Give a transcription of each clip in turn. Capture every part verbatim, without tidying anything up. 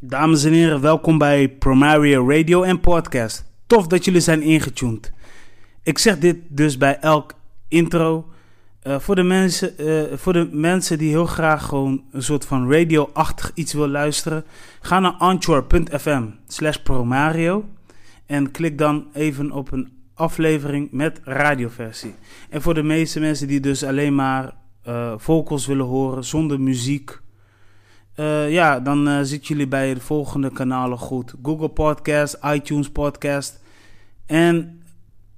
Dames en heren, welkom bij Promario Radio en Podcast. Tof dat jullie zijn ingetuned. Ik zeg dit dus bij elk intro. Uh, voor, de mensen, uh, voor de mensen die heel graag gewoon een soort van radio-achtig iets wil luisteren, ga naar anchor.fm slash promario en klik dan even op een aflevering met radioversie. En voor de meeste mensen die dus alleen maar uh, vocals willen horen zonder muziek, uh, ja, dan uh, zitten jullie bij de volgende kanalen goed. Google Podcast, iTunes Podcast en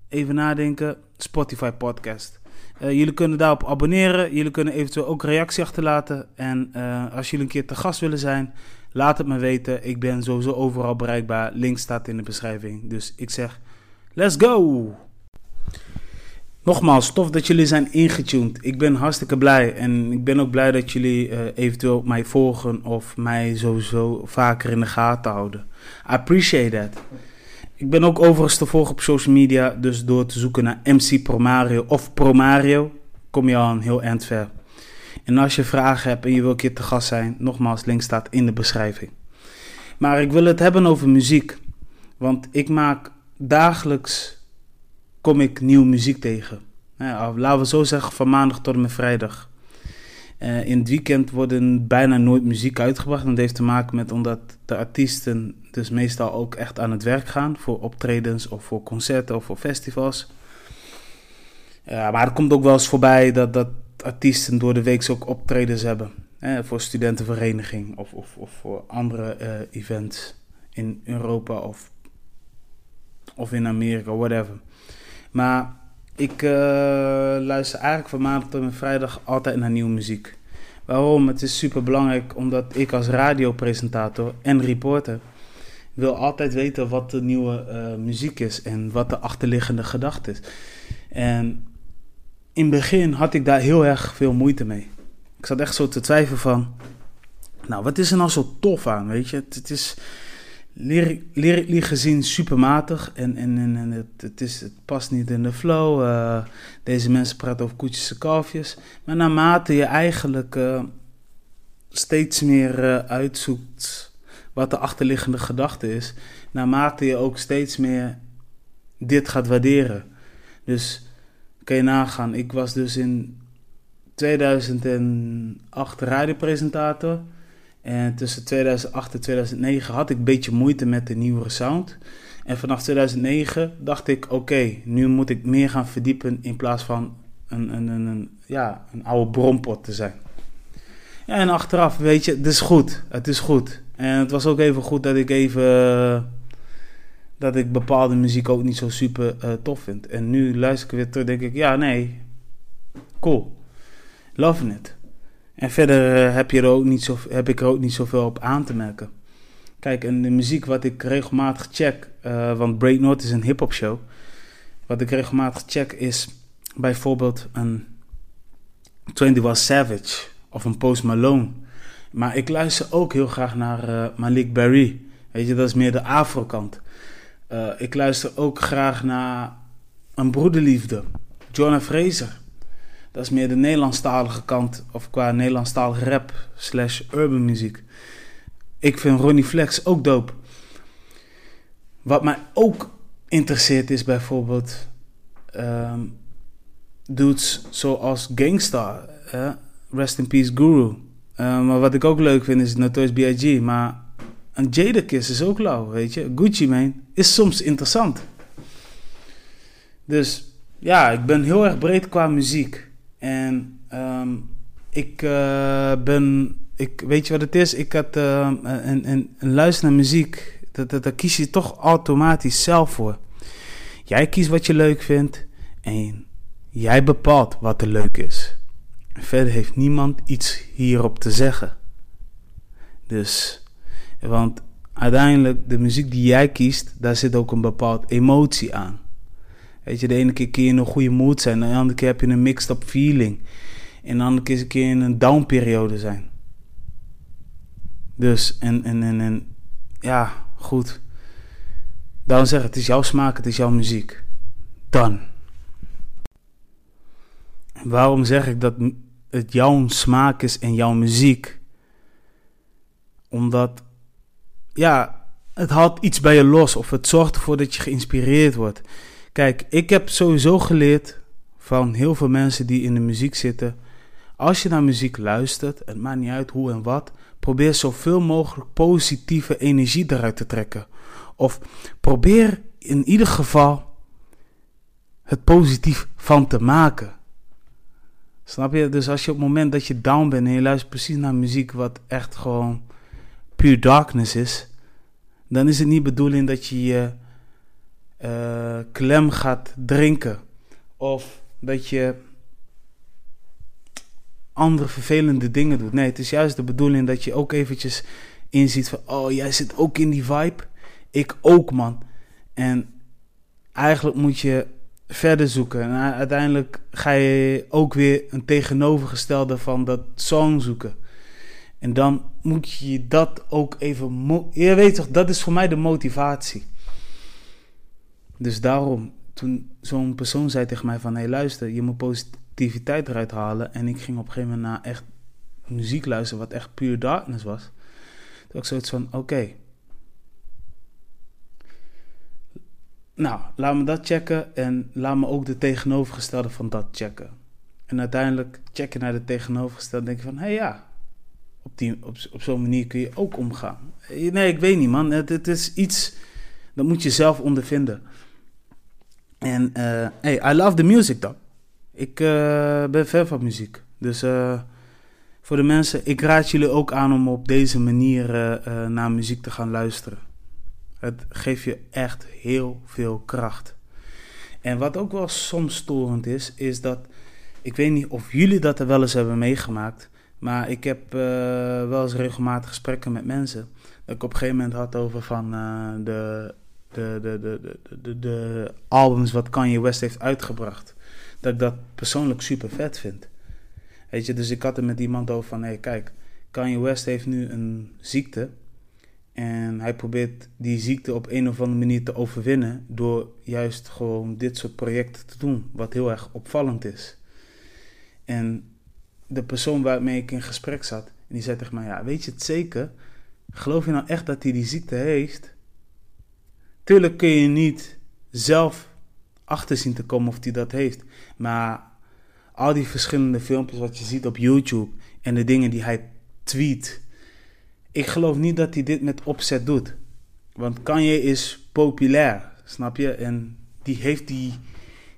even nadenken, Spotify Podcast. Uh, jullie kunnen daarop abonneren. Jullie kunnen eventueel ook reactie achterlaten. En uh, als jullie een keer te gast willen zijn, laat het me weten. Ik ben sowieso overal bereikbaar. Link staat in de beschrijving. Dus ik zeg, let's go! Nogmaals, tof dat jullie zijn ingetuned. Ik ben hartstikke blij. En ik ben ook blij dat jullie uh, eventueel mij volgen of mij sowieso vaker in de gaten houden. I appreciate that. Ik ben ook overigens te volgen op social media, dus door te zoeken naar M C Promario of Promario kom je al een heel eind ver. En als je vragen hebt en je wil een keer te gast zijn, nogmaals, link staat in de beschrijving. Maar ik wil het hebben over muziek, want ik maak dagelijks, kom ik nieuwe muziek tegen. Nou, laten we zo zeggen, van maandag tot en met vrijdag. Uh, in het weekend worden bijna nooit muziek uitgebracht. En dat heeft te maken met omdat de artiesten dus meestal ook echt aan het werk gaan. Voor optredens of voor concerten of voor festivals. Uh, maar het komt ook wel eens voorbij dat, dat artiesten door de week ook optredens hebben. Uh, voor studentenvereniging of, of, of voor andere uh, events in Europa of, of in Amerika, whatever. Maar ik uh, luister eigenlijk van maandag tot en vrijdag altijd naar nieuwe muziek. Waarom? Het is super belangrijk omdat ik als radiopresentator en reporter wil altijd weten wat de nieuwe uh, muziek is en wat de achterliggende gedachte is. En in het begin had ik daar heel erg veel moeite mee. Ik zat echt zo te twijfelen van, nou wat is er nou zo tof aan, weet je? Het, het is lyrically gezien supermatig en, en, en het, het, is, het past niet in de flow. Uh, deze mensen praten over koetjes en kalfjes. Maar naarmate je eigenlijk uh, steeds meer uh, uitzoekt wat de achterliggende gedachte is, naarmate je ook steeds meer dit gaat waarderen. Dus kun je nagaan, ik was dus in tweeduizend acht radiopresentator. En tussen tweeduizend acht en tweeduizend negen had ik een beetje moeite met de nieuwere sound. En vanaf tweeduizend negen dacht ik, oké, okay, nu moet ik meer gaan verdiepen in plaats van een, een, een, een, ja, een oude brompot te zijn. Ja, en achteraf, weet je, het is goed. Het is goed. En het was ook even goed dat ik even... dat ik bepaalde muziek ook niet zo super uh, tof vind. En nu luister ik weer terug, denk ik, ja, nee, cool. Loving it. En verder heb, je er ook niet zo, heb ik er ook niet zoveel op aan te merken. Kijk, en de muziek wat ik regelmatig check... Uh, want Break North is een hip-hop show. Wat ik regelmatig check is bijvoorbeeld een Twenty One Savage of een Post Malone. Maar ik luister ook heel graag naar uh, Malik Barry. Weet je, dat is meer de afro-kant. Uh, ik luister ook graag naar een Broederliefde. Jonah Fraser. Dat is meer de Nederlandstalige kant, of qua Nederlandstalige rap slash urban muziek. Ik vind Ronnie Flex ook dope. Wat mij ook interesseert is bijvoorbeeld um, dudes zoals Gangstar, eh? Rest in Peace Guru. Uh, maar wat ik ook leuk vind is Notorious B I G Maar een Jadakiss is ook lauw, weet je. Gucci Mane is soms interessant. Dus ja, ik ben heel erg breed qua muziek. En um, ik uh, ben, ik, weet je wat het is? Ik had uh, een, een, een luister naar muziek, dat, dat, daar kies je toch automatisch zelf voor. Jij kiest wat je leuk vindt en jij bepaalt wat er leuk is. Verder heeft niemand iets hierop te zeggen. Dus, want uiteindelijk de muziek die jij kiest, daar zit ook een bepaalde emotie aan. Weet je, de ene keer kun je in een goede mood zijn. De andere keer heb je een mixed up feeling. En de andere keer kun je in een down periode zijn. Dus, en, en, en, en ja, goed. Daarom zeg ik, het is jouw smaak, het is jouw muziek. Dan. Waarom zeg ik dat het jouw smaak is en jouw muziek? Omdat, ja, het haalt iets bij je los of het zorgt ervoor dat je geïnspireerd wordt. Kijk, ik heb sowieso geleerd van heel veel mensen die in de muziek zitten. Als je naar muziek luistert, het maakt niet uit hoe en wat, probeer zoveel mogelijk positieve energie eruit te trekken. Of probeer in ieder geval het positief van te maken. Snap je? Dus als je op het moment dat je down bent en je luistert precies naar muziek wat echt gewoon pure darkness is, dan is het niet bedoeling dat je je uh, klem gaat drinken. Of dat je andere vervelende dingen doet. Nee, het is juist de bedoeling dat je ook eventjes inziet van, oh, jij zit ook in die vibe. Ik ook, man. En eigenlijk moet je verder zoeken. En uiteindelijk ga je ook weer een tegenovergestelde van dat song zoeken. En dan moet je dat ook even... Mo- je weet toch, dat is voor mij de motivatie. Dus daarom, toen zo'n persoon zei tegen mij van, hé, hey, luister, je moet positiviteit eruit halen. En ik ging op een gegeven moment naar echt muziek luisteren wat echt pure darkness was. Toen had ik zoiets van, oké. Okay. Nou, laat me dat checken en laat me ook de tegenovergestelde van dat checken. En uiteindelijk check je naar de tegenovergestelde en denk je van, hé hey ja, op, die, op, op zo'n manier kun je ook omgaan. Nee, ik weet niet, man. Het, het is iets, dat moet je zelf ondervinden. En, uh, hey, I love the music dan. Ik uh, ben fan van muziek. Dus uh, voor de mensen, ik raad jullie ook aan om op deze manier uh, uh, naar muziek te gaan luisteren. Het geeft je echt heel veel kracht. En wat ook wel soms storend is, is dat... Ik weet niet of jullie dat er wel eens hebben meegemaakt. Maar ik heb uh, wel eens regelmatig gesprekken met mensen. Dat ik op een gegeven moment had over van uh, de, de, de, de, de, de, de albums wat Kanye West heeft uitgebracht. Dat ik dat persoonlijk super vet vind. Weet je, dus ik had er met iemand over van... Hé, hey, kijk, Kanye West heeft nu een ziekte. En hij probeert die ziekte op een of andere manier te overwinnen door juist gewoon dit soort projecten te doen, wat heel erg opvallend is. En de persoon waarmee ik in gesprek zat, en die zei tegen mij, ja, weet je het zeker? Geloof je nou echt dat hij die ziekte heeft? Tuurlijk kun je niet zelf achter zien te komen of hij dat heeft. Maar al die verschillende filmpjes wat je ziet op YouTube en de dingen die hij tweet... Ik geloof niet dat hij dit met opzet doet. Want Kanye is populair, snap je? En die heeft die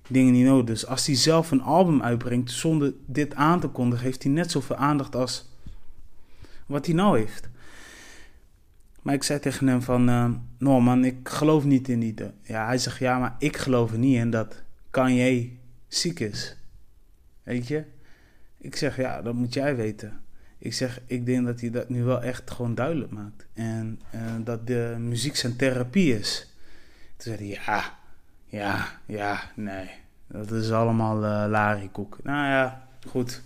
dingen niet nodig. Dus als hij zelf een album uitbrengt zonder dit aan te kondigen... heeft hij net zoveel aandacht als wat hij nou heeft. Maar ik zei tegen hem van... Uh, Norman, ik geloof niet in die... De. Ja, hij zegt, ja, maar ik geloof er niet in dat Kanye ziek is. Weet je? Ik zeg, ja, dat moet jij weten. Ik zeg, ik denk dat hij dat nu wel echt gewoon duidelijk maakt. En uh, dat de muziek zijn therapie is. Toen zei hij, ja, ja, ja, nee. Dat is allemaal uh, lariekoek. Nou ja, goed.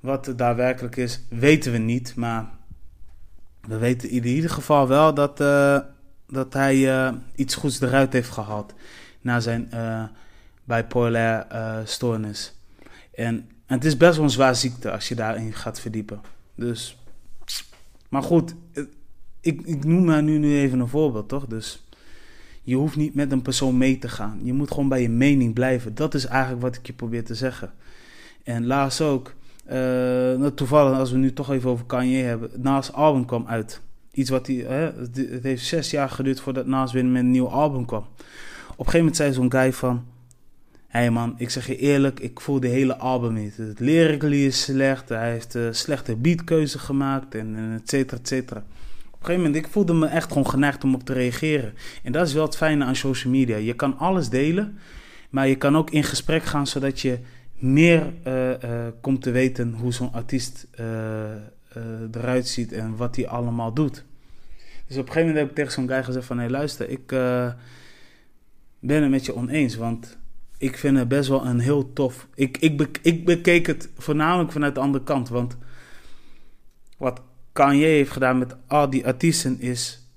Wat het daadwerkelijk is, weten we niet. Maar we weten in ieder geval wel dat, uh, dat hij uh, iets goeds eruit heeft gehaald. Na zijn uh, bipolaire uh, stoornis. En... En het is best wel een zwaar ziekte als je daarin gaat verdiepen. Dus, maar goed, ik, ik noem maar nu, nu even een voorbeeld, toch? Dus je hoeft niet met een persoon mee te gaan. Je moet gewoon bij je mening blijven. Dat is eigenlijk wat ik je probeer te zeggen. En laatst ook, uh, toevallig als we nu toch even over Kanye hebben. Naas album kwam uit. Iets wat die, hè, het heeft zes jaar geduurd voordat Naas weer met een nieuw album kwam. Op een gegeven moment zei zo'n guy van... Hé hey man, ik zeg je eerlijk, ik voel de hele album niet. Het lyrically is slecht, hij heeft een slechte beatkeuze gemaakt en, en et cetera, et cetera. Op een gegeven moment, ik voelde me echt gewoon geneigd om op te reageren. En dat is wel het fijne aan social media. Je kan alles delen, maar je kan ook in gesprek gaan zodat je meer uh, uh, komt te weten hoe zo'n artiest uh, uh, eruit ziet en wat hij allemaal doet. Dus op een gegeven moment heb ik tegen zo'n guy gezegd van, hé hey, luister, ik uh, ben het met je oneens, want... Ik vind het best wel een heel tof... Ik, ik, ik bekeek het voornamelijk vanuit de andere kant. Want wat Kanye heeft gedaan met al die artiesten is...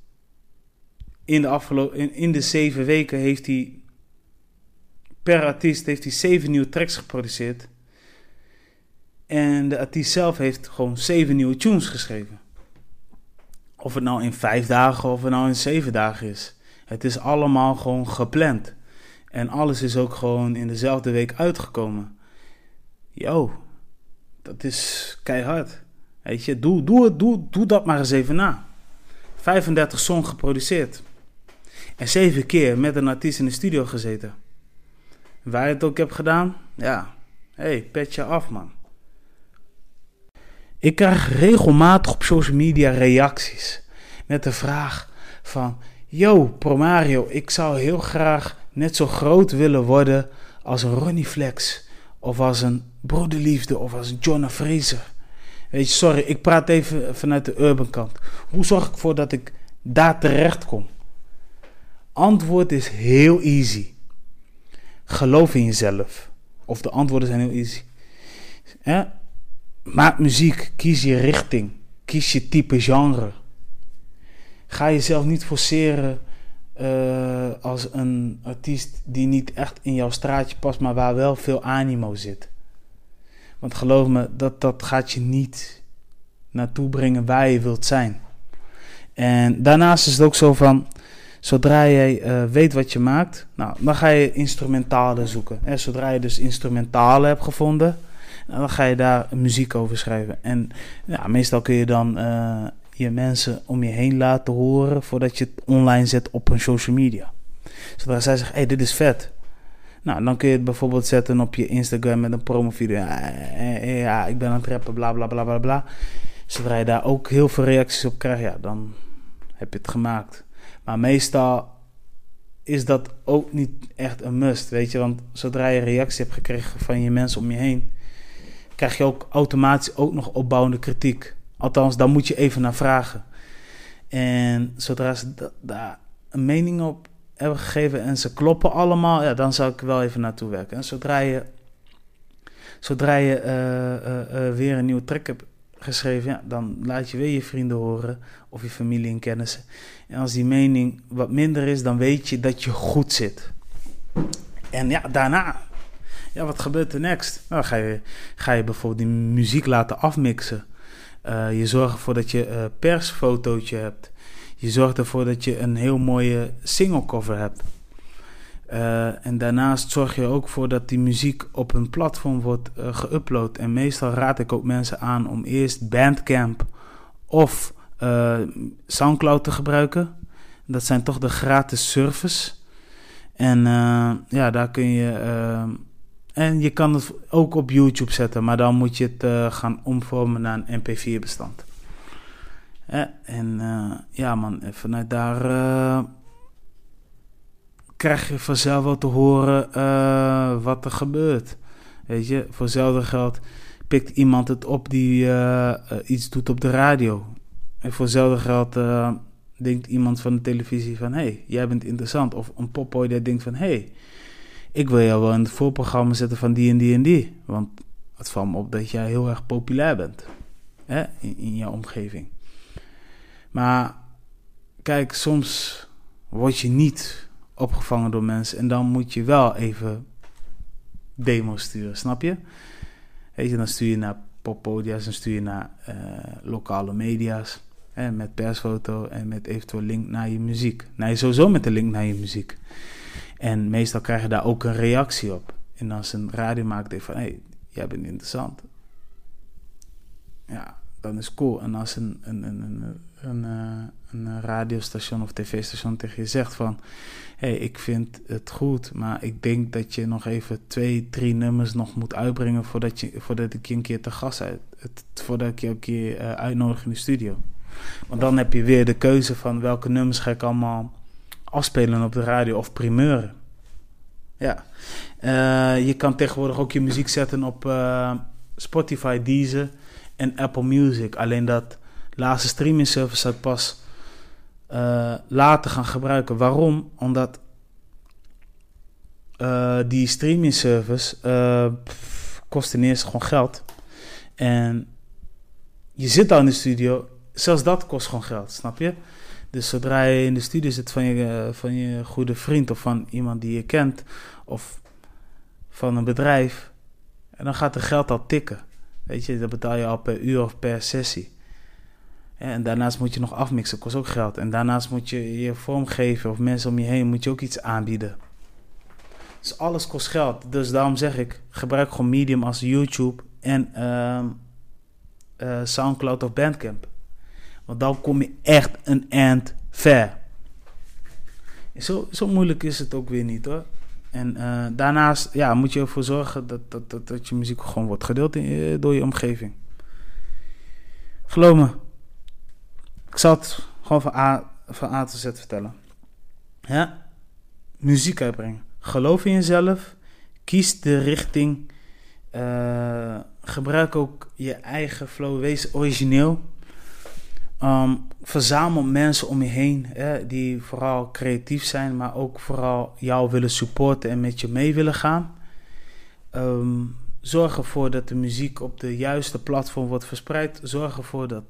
In de, afgelo- in, in de zeven weken heeft hij... Per artiest heeft hij zeven nieuwe tracks geproduceerd. En de artiest zelf heeft gewoon zeven nieuwe tunes geschreven. Of het nou in vijf dagen of het nou in zeven dagen is. Het is allemaal gewoon gepland. En alles is ook gewoon in dezelfde week uitgekomen. Yo, dat is keihard. Weet je, doe, doe, doe, doe dat maar eens even na. vijfendertig songs geproduceerd. En zeven keer met een artiest in de studio gezeten. Waar je het ook hebt gedaan, ja. Hé, hey, pet je af, man. Ik krijg regelmatig op social media reacties. Met de vraag van... Yo, Promario, ik zou heel graag net zo groot willen worden als een Ronnie Flex. Of als een Broederliefde of als een Jonah Fraser. Weet je, sorry, ik praat even vanuit de urban kant. Hoe zorg ik ervoor dat ik daar terecht kom? Antwoord is heel easy. Geloof in jezelf. Of de antwoorden zijn heel easy. Ja? Maak muziek, kies je richting, kies je type genre. Ga jezelf niet forceren uh, als een artiest die niet echt in jouw straatje past, maar waar wel veel animo zit. Want geloof me, dat, dat gaat je niet naartoe brengen waar je wilt zijn. En daarnaast is het ook zo van, zodra jij uh, weet wat je maakt, nou, dan ga je instrumentalen zoeken. Hè? Zodra je dus instrumentalen hebt gevonden, dan ga je daar muziek over schrijven. En ja, meestal kun je dan... Uh, je mensen om je heen laten horen voordat je het online zet op hun social media. Zodra zij zeggen, hey, dit is vet. Nou, dan kun je het bijvoorbeeld zetten op je Instagram met een promovideo. Ja, ja, ik ben aan het rappen, bla, bla, bla, bla, bla. Zodra je daar ook heel veel reacties op krijgt, ja, dan heb je het gemaakt. Maar meestal is dat ook niet echt een must, weet je. Want zodra je reactie hebt gekregen van je mensen om je heen, krijg je ook automatisch ook nog opbouwende kritiek. Althans, daar moet je even naar vragen. En zodra ze da- daar een mening op hebben gegeven en ze kloppen allemaal, ja, dan zou ik wel even naartoe werken. En zodra je, zodra je uh, uh, uh, weer een nieuwe track hebt geschreven, ja, dan laat je weer je vrienden horen of je familie en kennissen. En als die mening wat minder is, dan weet je dat je goed zit. En ja, daarna, ja, wat gebeurt er next? Nou, ga je, ga je bijvoorbeeld die muziek laten afmixen. Uh, je zorgt ervoor dat je een uh, persfotootje hebt. Je zorgt ervoor dat je een heel mooie singlecover hebt. Uh, en daarnaast zorg je ook voor dat die muziek op een platform wordt uh, geüpload. En meestal raad ik ook mensen aan om eerst Bandcamp of uh, Soundcloud te gebruiken. Dat zijn toch de gratis servers. En uh, ja, daar kun je... Uh, En je kan het ook op YouTube zetten, maar dan moet je het uh, gaan omvormen naar een M P vier bestand. Eh, en uh, ja man, vanuit daar uh, krijg je vanzelf wel te horen uh, wat er gebeurt. Weet je, voor hetzelfde geld pikt iemand het op die uh, uh, iets doet op de radio. En voor hetzelfde geld uh, denkt iemand van de televisie van, hé, hey, jij bent interessant. Of een popboy die denkt van, hé... Hey, ik wil jou wel in het voorprogramma zetten van die en die en die. Want het valt me op dat jij heel erg populair bent. Hè? In, in jouw omgeving. Maar kijk, soms word je niet opgevangen door mensen. En dan moet je wel even demo's sturen, snap je? Weet je, dan stuur je naar poppodia's. Dan stuur je naar uh, lokale media's. Hè? Met persfoto en met eventueel link naar je muziek. Nee, sowieso met de link naar je muziek. En meestal krijg je daar ook een reactie op. En als een radio maakt, denk van... hé, hey, jij bent interessant. Ja, dan is cool. En als een, een, een, een, een, een radiostation of tv-station tegen je zegt van... hé, hey, ik vind het goed, maar ik denk dat je nog even twee, drie nummers nog moet uitbrengen... voordat, je, voordat ik je een keer te gast uit... Het, voordat ik je een keer uh, uitnodig in de studio. Want dan heb je weer de keuze van welke nummers ga ik allemaal... afspelen op de radio of primeuren. Ja. Uh, je kan tegenwoordig ook je muziek zetten op uh, Spotify, Deezer en Apple Music. Alleen dat laatste streaming service zou pas uh, later gaan gebruiken. Waarom? Omdat uh, die streaming service uh, kost ten eerste gewoon geld. En je zit al in de studio, zelfs dat kost gewoon geld, snap je? Dus zodra je in de studio zit van je, van je goede vriend of van iemand die je kent of van een bedrijf, dan gaat er geld al tikken. Weet je, dat betaal je al per uur of per sessie. En daarnaast moet je nog afmixen, kost ook geld. En daarnaast moet je je vormgever of mensen om je heen, moet je ook iets aanbieden. Dus alles kost geld. Dus daarom zeg ik, gebruik gewoon medium als YouTube en uh, uh, Soundcloud of Bandcamp. Want dan kom je echt een eind ver. Zo, zo moeilijk is het ook weer niet hoor. En uh, daarnaast ja, moet je ervoor zorgen dat, dat, dat, dat je muziek gewoon wordt gedeeld in, door je omgeving. Geloof me. Ik zal het gewoon van A, van A tot Z vertellen. Ja? Muziek uitbrengen. Geloof in jezelf. Kies de richting. Uh, gebruik ook je eigen flow. Wees origineel. Um, verzamel mensen om je heen. Hè, die vooral creatief zijn. Maar ook vooral jou willen supporten. En met je mee willen gaan. Um, zorg ervoor dat de muziek op de juiste platform wordt verspreid. Zorg ervoor dat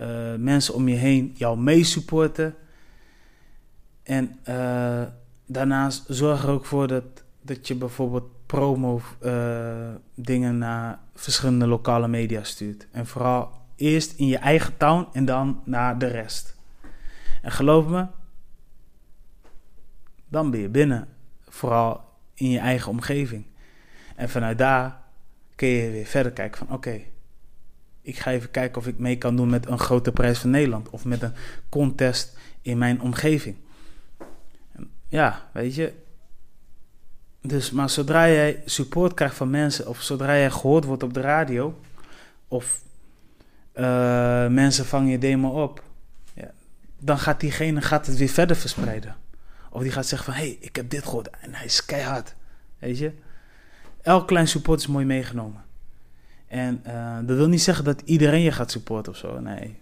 Uh, mensen om je heen jou mee supporten. En uh, daarnaast zorg er ook voor dat, dat je bijvoorbeeld promo uh, dingen naar verschillende lokale media stuurt. En vooral eerst in je eigen town en dan naar de rest. En geloof me, dan ben je binnen. Vooral in je eigen omgeving. En vanuit daar kun je weer verder kijken van oké. Okay, ik ga even kijken of ik mee kan doen met een grote prijs van Nederland. Of met een contest in mijn omgeving. Ja, weet je. Dus, maar zodra jij support krijgt van mensen. Of zodra jij gehoord wordt op de radio. Of uh, mensen vangen je demo op. Ja, dan gaat diegene gaat het weer verder verspreiden. Of die gaat zeggen van. Hé, hey, ik heb dit gehoord. En hij is keihard. Weet je. Elk klein support is mooi meegenomen. En uh, dat wil niet zeggen dat iedereen je gaat supporten of zo, nee.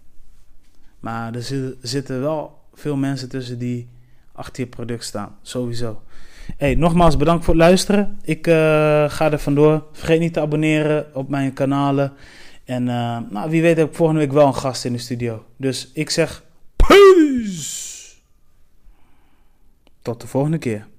Maar er z- zitten wel veel mensen tussen die achter je product staan, sowieso. Hey, nogmaals bedankt voor het luisteren. Ik uh, ga er vandoor. Vergeet niet te abonneren op mijn kanalen. En uh, nou, wie weet heb ik volgende week wel een gast in de studio. Dus ik zeg peace! Tot de volgende keer.